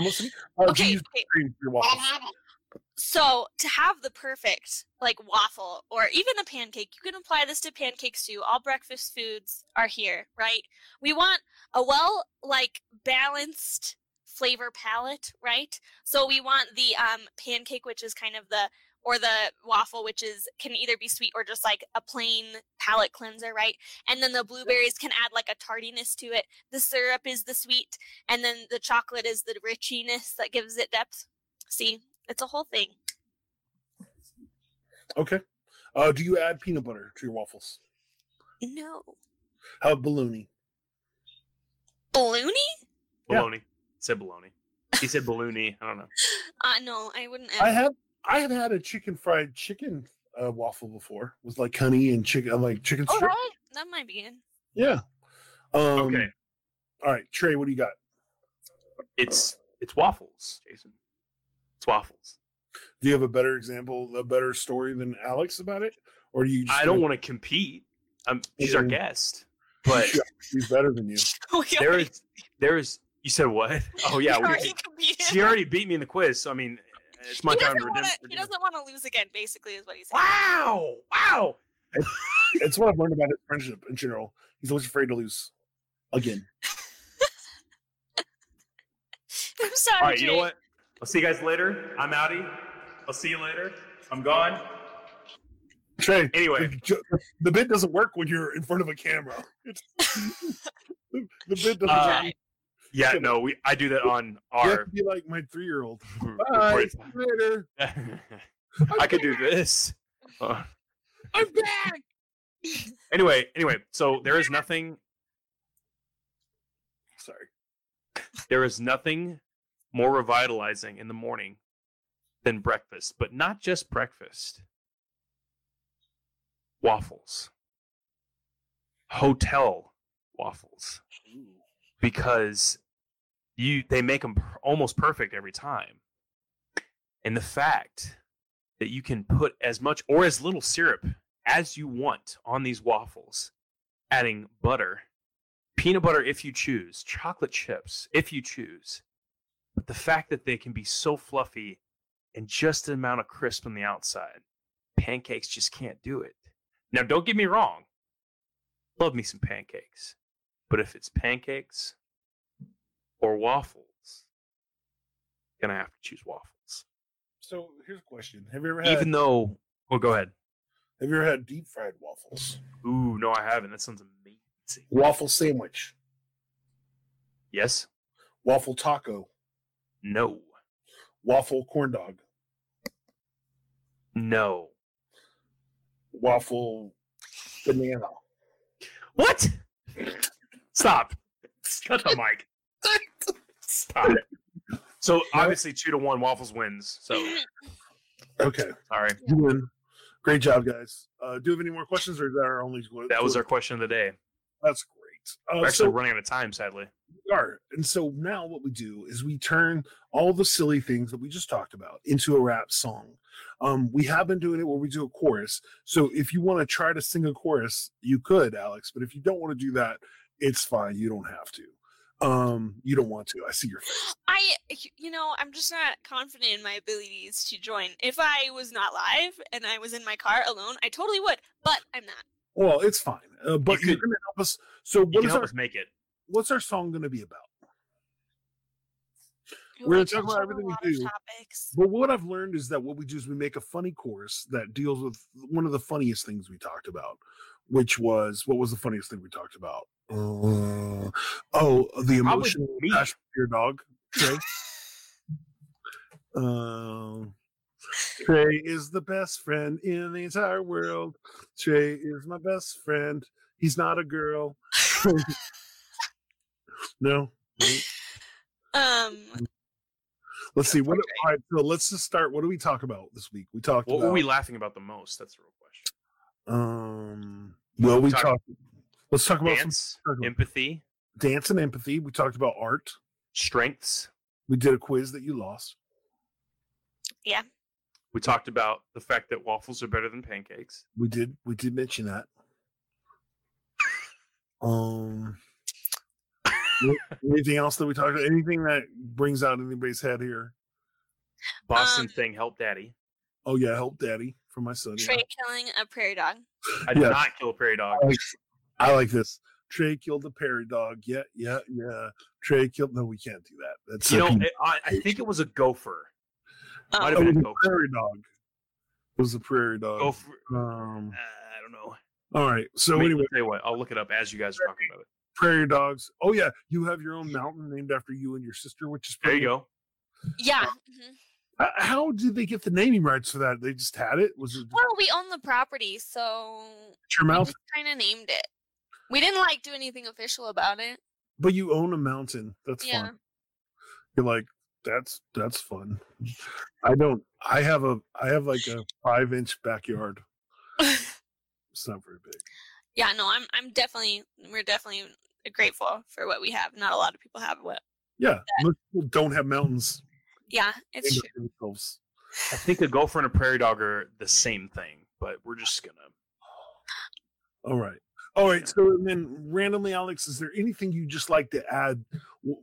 So to have the perfect like waffle or even a pancake, you can apply this to pancakes too. All breakfast foods are here, right? We want a balanced flavor palette, right? So we want the pancake, which is kind of the or the waffle, which is can either be sweet or just like a plain palate cleanser, right? And then the blueberries can add like a tartiness to it. The syrup is the sweet, and then the chocolate is the richiness that gives it depth. See, it's a whole thing. Okay. Do you add peanut butter to your waffles? No. How about bologna? Bologna? Bologna. Yeah. Said bologna. He said bologna. I don't know. No, I wouldn't add. I have had a chicken fried chicken waffle before with like honey and chicken, like chicken strip. Right. That might be good. Yeah. Okay. All right, Trey, what do you got? It's waffles, Jason. It's waffles. Do you have a better story than Alex about it, or do you? I don't want to compete. She's our guest, but she's better than you. There is. You said what? Oh yeah, she already beat me in the quiz. So I mean, it's my time to redeem. He doesn't want to lose again. Basically, is what he's saying. Wow. It's what I've learned about his friendship in general. He's always afraid to lose again. I'm sorry. All right, Jay. You know what? I'll see you guys later. I'm outie. I'll see you later. I'm gone. Trey, anyway. The bit doesn't work when you're in front of a camera. The bit doesn't work. Yeah, no, I do that on our... You have to be like my 3-year-old. Bye, see you later. I could do this. I'm back! Anyway, so there is nothing... Sorry. There is nothing more revitalizing in the morning than breakfast, but not just breakfast. Waffles. Hotel waffles. Because they make them almost perfect every time. And the fact that you can put as much or as little syrup as you want on these waffles, adding butter, peanut butter if you choose, chocolate chips if you choose. But the fact that they can be so fluffy and just the amount of crisp on the outside, pancakes just can't do it. Now, don't get me wrong. Love me some pancakes. But if it's pancakes or waffles, I'm going to have to choose waffles. So here's a question. Have you ever had... Well, go ahead. Have you ever had deep fried waffles? Ooh, no, I haven't. That sounds amazing. Waffle sandwich. Yes. Waffle taco. No. Waffle corn dog. No. Waffle banana. What? Stop. Shut the mic. Stop it. So obviously 2-1 waffles wins. So okay. All right. You win. Great job, guys. Do you have any more questions, or is that our only one? That was our question of the day. That's great. We're actually running out of time, sadly. We are. And so now what we do is we turn all the silly things that we just talked about into a rap song. We have been doing it where we do a chorus. So if you want to try to sing a chorus, you could, Alex. But if you don't want to do that, it's fine. You don't have to. You don't want to. I see your face. I'm just not confident in my abilities to join. If I was not live and I was in my car alone, I totally would. But I'm not. Well, it's fine. But you're going to help us. So help us make it. What's our song going to be about? We're going to talk about everything we do. But what I've learned is that what we do is we make a funny chorus that deals with one of the funniest things we talked about, which was, what was the funniest thing we talked about? The emotional passion for your dog, Trey. Trey is the best friend in the entire world. Trey is my best friend. He's not a girl. No. Let's see. What? Okay. All right, so let's just start. What do we talk about this week? We talked. What were we laughing about the most? That's the real question. Well, we talked. Let's talk about dance, empathy. Dance and empathy. We talked about art, strengths. We did a quiz that you lost. Yeah. We talked about the fact that waffles are better than pancakes. We did mention that. Anything else that we talked about? Anything that brings out anybody's head here? Boston thing, help daddy. Oh yeah, help daddy for my son. Trey killing a prairie dog. I did not kill a prairie dog. I like this. Trey killed a prairie dog. Yeah. Trey killed. No, we can't do that. That's I think it was a gopher. Might have been a prairie dog. was the prairie dog? Oh, I don't know. All right. So anyway, I'll tell you what, I'll look it up as you guys are talking about it. Prairie dogs. Oh yeah, you have your own mountain named after you and your sister, which is there. You go. Yeah. Mm-hmm. How did they get the naming rights for that? They just had it. Was it? Well, we own the property, so it's your mouth. Kind of named it. We didn't like do anything official about it. But you own a mountain. That's fun. You're like, that's fun. I have like a 5-inch backyard. It's not very big. Yeah, no, we're definitely grateful for what we have. Not a lot of people have what. Yeah, most people don't have mountains. Yeah, it's true. I think a gopher and a prairie dog are the same thing, but we're just gonna. All right. So and then randomly, Alex, is there anything you just like to add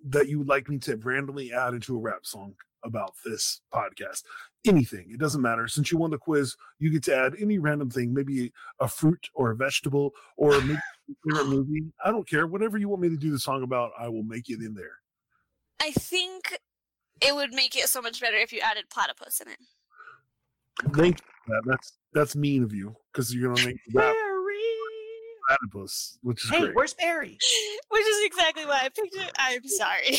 that you would like me to randomly add into a rap song about this podcast? Anything. It doesn't matter. Since you won the quiz, you get to add any random thing, maybe a fruit or a vegetable or maybe your favorite movie. I don't care. Whatever you want me to do the song about, I will make it in there. I think it would make it so much better if you added platypus in it. Thank you for that. That's mean of you because you're gonna make that platypus, which is great. Where's Perry? Which is exactly why I picked it. I'm sorry.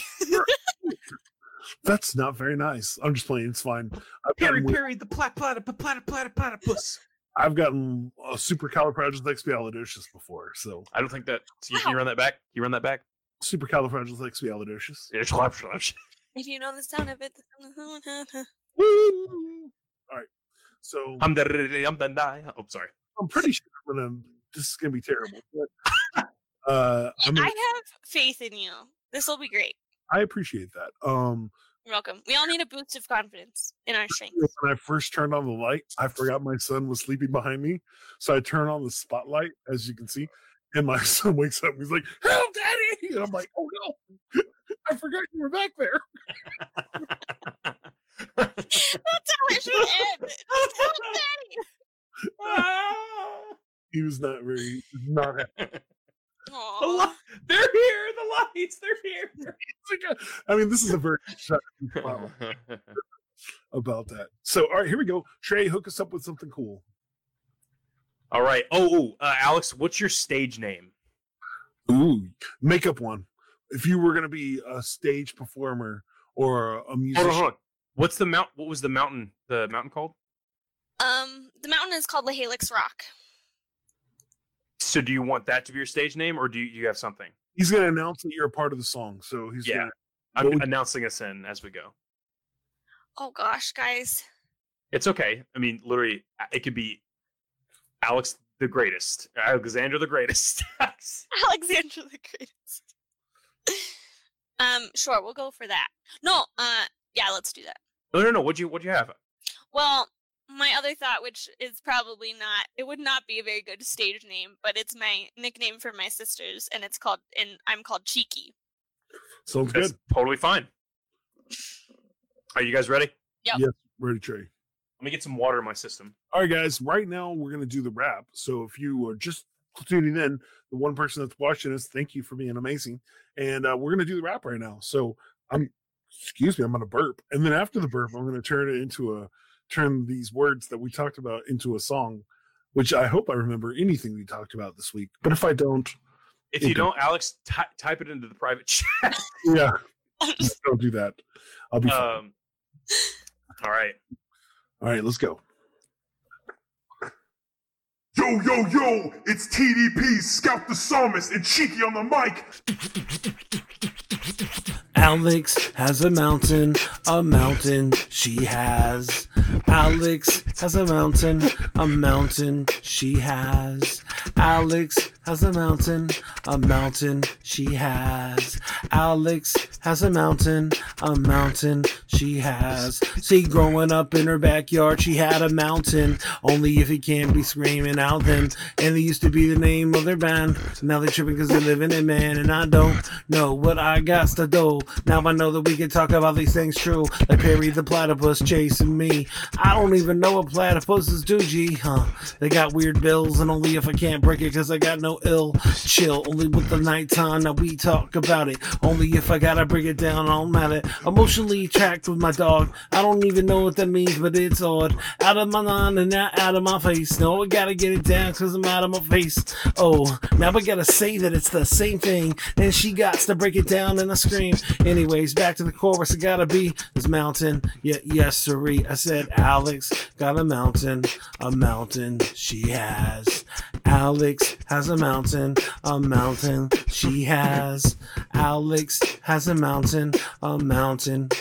That's not very nice. I'm just playing. It's fine. Perry, the platypus. I've gotten a supercalifragilisticexpialidocious before, so I don't think that. So you run that back. You run that back. Supercalifragilisticexpialidocious. It's if you know the sound of it. Woo! All right. So I'm sorry. I'm pretty sure this is gonna be terrible. But, I have faith in you. This will be great. I appreciate that. You're welcome. We all need a boost of confidence in our strength. When I first turned on the light, I forgot my son was sleeping behind me, so I turned on the spotlight, as you can see, and my son wakes up and he's like, "Help, Daddy!" And I'm like, "Oh no, I forgot you were back there." That's how it should end. Help, Daddy! He was not happy. They're here. The lights. They're here. I mean, this is a very shocking about that. So, all right, here we go. Trey, hook us up with something cool. All right. Alex, what's your stage name? Ooh, make up one. If you were going to be a stage performer or a musician, hold on. What's the mount? What was the mountain? The mountain called? The mountain is called Lahalix Rock. So do you want that to be your stage name, or do you have something? He's going to announce that you're a part of the song, so he's I'm announcing us in as we go. Oh, gosh, guys. It's okay. I mean, literally, it could be Alex the Greatest, Alexander the Greatest. Alexander the Greatest. Sure, we'll go for that. No, yeah, let's do that. No, what'd you have? Well... my other thought, which is probably not, it would not be a very good stage name, but it's my nickname for my sisters, and it's called, and I'm called Cheeky. Sounds good. Totally fine. Are you guys ready? Yep. Yes, ready, Trey. Let me get some water in my system. All right, guys, right now we're going to do the rap. So if you are just tuning in, the one person that's watching us, thank you for being amazing. And we're going to do the rap right now. So I'm going to burp. And then after the burp, I'm going to turn these words that we talked about into a song, which I hope I remember anything we talked about this week. But if I don't... if you don't, Alex, type it into the private chat. Yeah. Don't do that. I'll be fine. All right, let's go. Yo, it's TDP, Scout the Psalmist, and Cheeky on the mic. Alex has a mountain she has. Alex has a mountain she has. Alex has a mountain she has. Alex has a mountain she has. See, growing up in her backyard, she had a mountain. Only if it can't be screaming out then. And it used to be the name of their band. Now they're tripping because they're living it, man. And I don't know what I got to do. Now I know that we can talk about these things true. Like Perry the platypus chasing me. I don't even know what platypuses do, G, huh? They got weird bills, and only if I can't break it, cause I got no ill chill. Only with the nighttime that we talk about it. Only if I gotta break it down, I don't matter. Emotionally tracked with my dog. I don't even know what that means, but it's odd. Out of my mind and not out of my face. No, I gotta get it down cause I'm out of my face. Oh, now I gotta say that it's the same thing. And she gots to break it down and I scream. Anyways, back to the chorus. I gotta be this mountain. Yeah, yes, siree. I said Alex got a mountain she has. Alex has a mountain she has. Alex has a mountain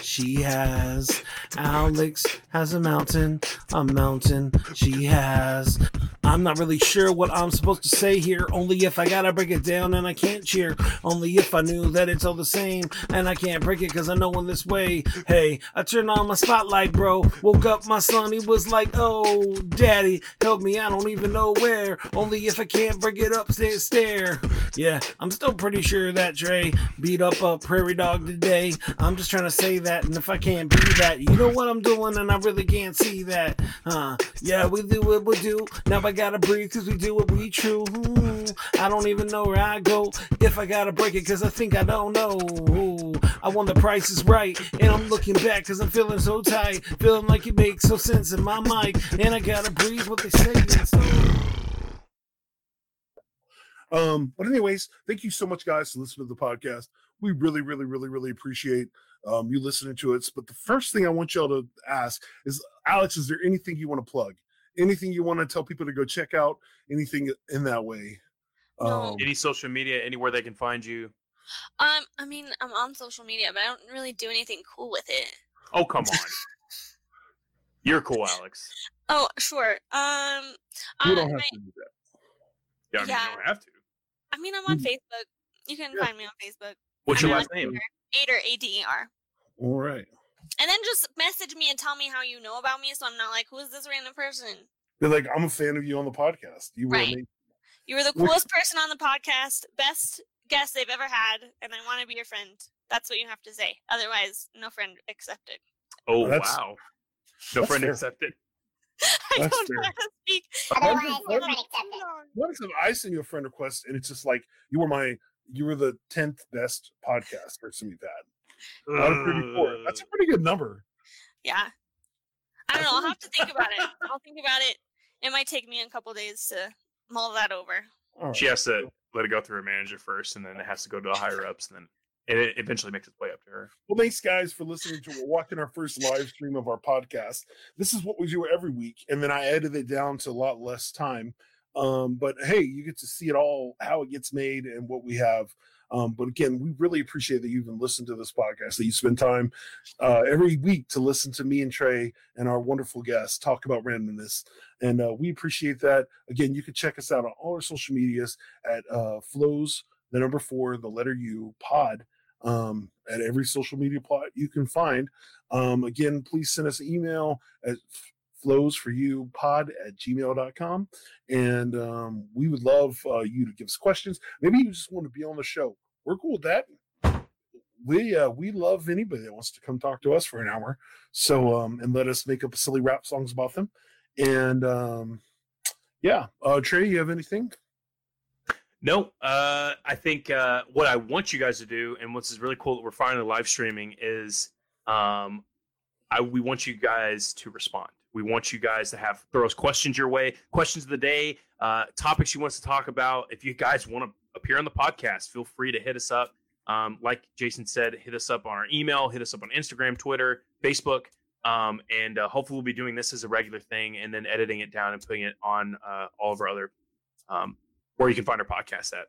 she has. Alex has a mountain she has. I'm not really sure what I'm supposed to say here, only if I gotta break it down and I can't cheer, only if I knew that it's all the same and I can't break it cause I know in this way. Hey, I turned on my spotlight, bro, woke up my son, he was like, oh, daddy, help me, I don't even know where, only if I can't break it up, stare. Yeah, I'm still pretty sure that Trey beat up a prairie dog today. I'm just trying to say that, and if I can't be that, you know what I'm doing, and I really can't see that. Yeah, we do what we do. Now I gotta breathe cause we do what we true. I don't even know where I go if I gotta break it cause I think I don't know. I won The Price is Right and I'm looking back cause I'm feeling so tight, feeling like it makes so sense in my mic, and I gotta breathe what they say. But anyways, thank you so much guys for listening to the podcast. We really appreciate you listening to it. But the first thing I want y'all to ask is, Alex, is there anything you want to plug? Anything you want to tell people to go check out? Anything in that way? Any social media, anywhere they can find you? I mean, I'm on social media, but I don't really do anything cool with it. Oh, come on. You're cool, Alex. Oh, sure. You don't have to do that. Yeah, you don't have to. I mean, I'm on Facebook. You can find me on Facebook. What's your last name? Ader, A-D-E-R. All right. And then just message me and tell me how you know about me so I'm not like, who is this random person? They're like, I'm a fan of you on the podcast. You were amazing. You were the coolest person on the podcast, best guest they've ever had, and I want to be your friend. That's what you have to say. Otherwise, no friend accepted. Oh, wow. No friend accepted. I don't know how to speak. What if I send you a friend request and it's just like, you were the 10th best podcast or something like that? Out of 34. That's a pretty good number. Yeah. I don't know. I'll have to think about it. It might take me a couple days to mull that over. Right. She has to let it go through her manager first, and then it has to go to the higher ups, and then it eventually makes its way up to her. Well, thanks, guys, for listening to watching our first live stream of our podcast. This is what we do every week, and then I edit it down to a lot less time. But, hey, you get to see it all, how it gets made and what we have. But again, we really appreciate that you even listened to this podcast, that you spend time every week to listen to me and Trey and our wonderful guests talk about randomness. And we appreciate that. Again, you can check us out on all our social medias at Flows, 4 pod, at every social media plot you can find. Again, please send us an email at flowsforyoupod@gmail.com, and we would love you to give us questions. Maybe you just want to be on the show. We're cool with that. We love anybody that wants to come talk to us for an hour, so and let us make up silly rap songs about them. And Trey, you have anything? No, I think what I want you guys to do, and what's really cool that we're finally live streaming, is we want you guys to respond. We want you guys to throw us questions your way, questions of the day, topics you want us to talk about. If you guys want to appear on the podcast, feel free to hit us up. Like Jason said, hit us up on our email, hit us up on Instagram, Twitter, Facebook. And hopefully we'll be doing this as a regular thing and then editing it down and putting it on all of our other, where you can find our podcast at.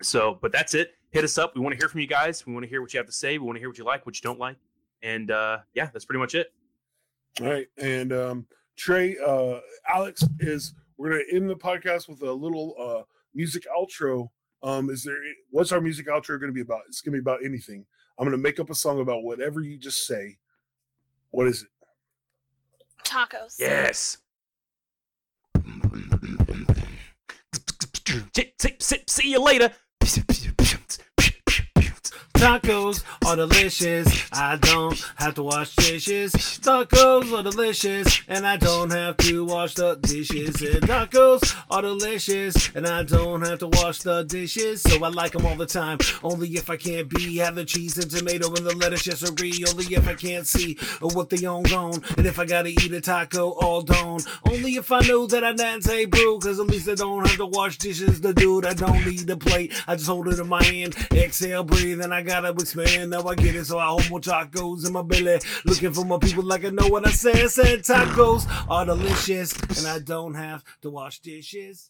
So, but that's it. Hit us up. We want to hear from you guys. We want to hear what you have to say. We want to hear what you like, what you don't like. And that's pretty much it. All right, and Trey, Alex, we're gonna end the podcast with a little music outro. What's our music outro gonna be about? It's gonna be about anything. I'm gonna make up a song about whatever you just say. What is it? Tacos. Yes. See you later. Tacos are delicious. I don't have to wash dishes. Tacos are delicious, and I don't have to wash the dishes. And tacos are delicious, and I don't have to wash the dishes. So I like them all the time. Only if I can't be. Have the cheese and tomato and the lettuce, yes, or re. Only if I can't see what they own gone. And if I gotta eat a taco all dawn. Only if I know that I didn't say brew. Cause at least I don't have to wash dishes. The dude, I don't need a plate. I just hold it in my hand. Exhale, breathe, and I gotta expand. Now I get it, so I hold more tacos in my belly. Looking for more people like I know what I said. Tacos are delicious, and I don't have to wash dishes.